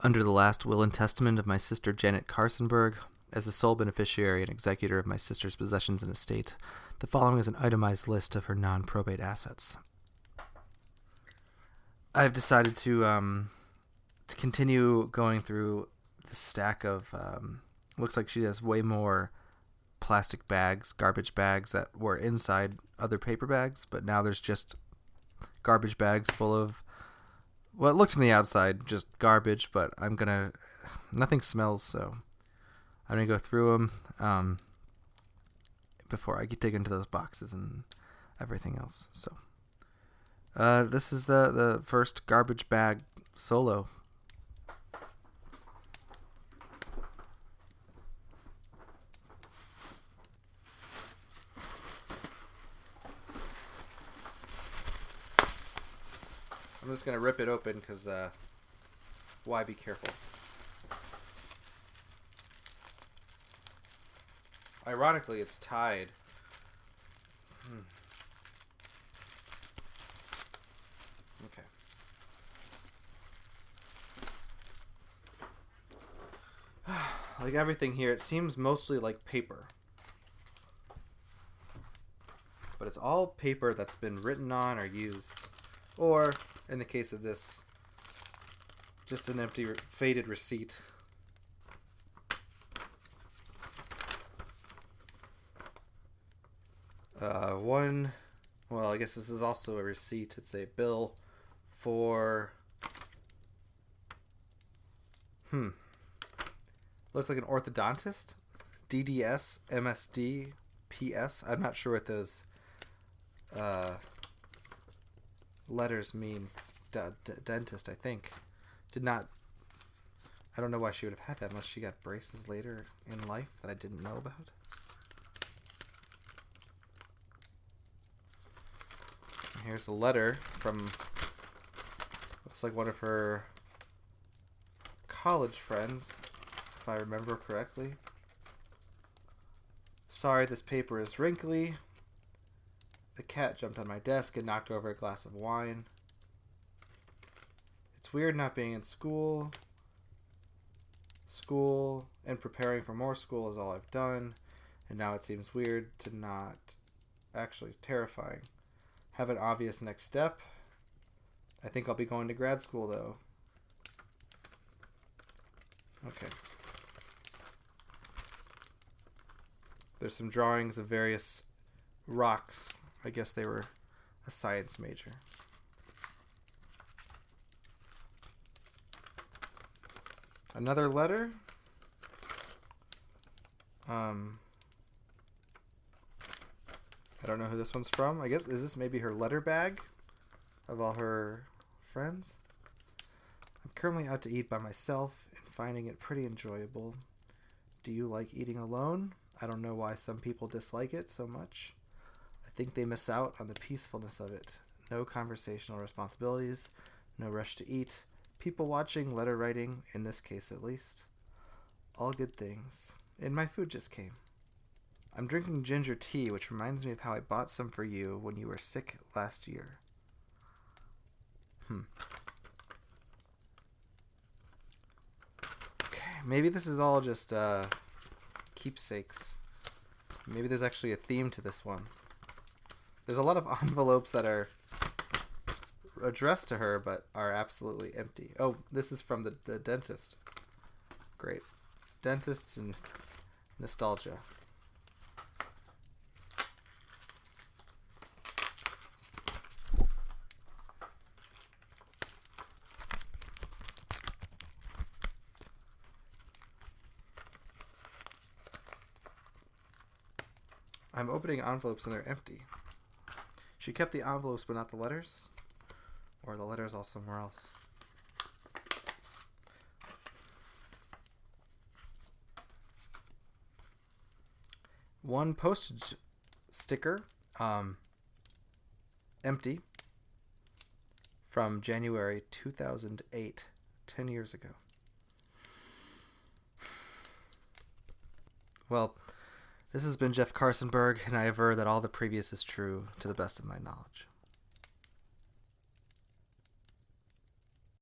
under the last will and testament of my sister Janet Carsonberg, as the sole beneficiary and executor of my sister's possessions and estate, the following is an itemized list of her non-probate assets. I've decided to continue going through the stack of, looks like she has way more plastic bags, garbage bags that were inside other paper bags, but now there's just garbage bags full of, well, it looks from the outside just garbage, but nothing smells, so I'm going to go through them before I dig into those boxes and everything else. So this is the first garbage bag solo. I'm just going to rip it open because why be careful? Ironically, it's tied. Okay. Like everything here, it seems mostly like paper. But it's all paper that's been written on or used. Or, in the case of this, just an empty, faded receipt. Well, I guess this is also a receipt. It's a bill for, looks like an orthodontist, DDS, MSD, PS. I'm not sure what those letters mean. Dentist, I think. I don't know why she would have had that unless she got braces later in life that I didn't know about. Here's a letter from, looks like one of her college friends, if I remember correctly. Sorry, this paper is wrinkly. The cat jumped on my desk and knocked over a glass of wine. It's weird not being in school, and preparing for more school is all I've done, and now it seems weird to not, actually it's terrifying. Have an obvious next step. I think I'll be going to grad school, though. Okay. There's some drawings of various rocks. I guess they were a science major. Another letter. I don't know who this one's from. I guess, is this maybe her letter bag of all her friends? I'm currently out to eat by myself and finding it pretty enjoyable. Do you like eating alone? I don't know why some people dislike it so much. I think they miss out on the peacefulness of it. No conversational responsibilities, no rush to eat, people watching, letter writing, in this case at least. All good things. And my food just came. I'm drinking ginger tea, which reminds me of how I bought some for you when you were sick last year. Okay, maybe this is all just keepsakes. Maybe there's actually a theme to this one. There's a lot of envelopes that are addressed to her, but are absolutely empty. Oh, this is from the dentist. Great. Dentists and nostalgia. I'm opening envelopes and they're empty. She kept the envelopes but not the letters? Or the letters all somewhere else? One postage sticker, empty, from January 2008, 10 years ago. Well, this has been Jeff Carsonberg, and I aver that all the previous is true to the best of my knowledge.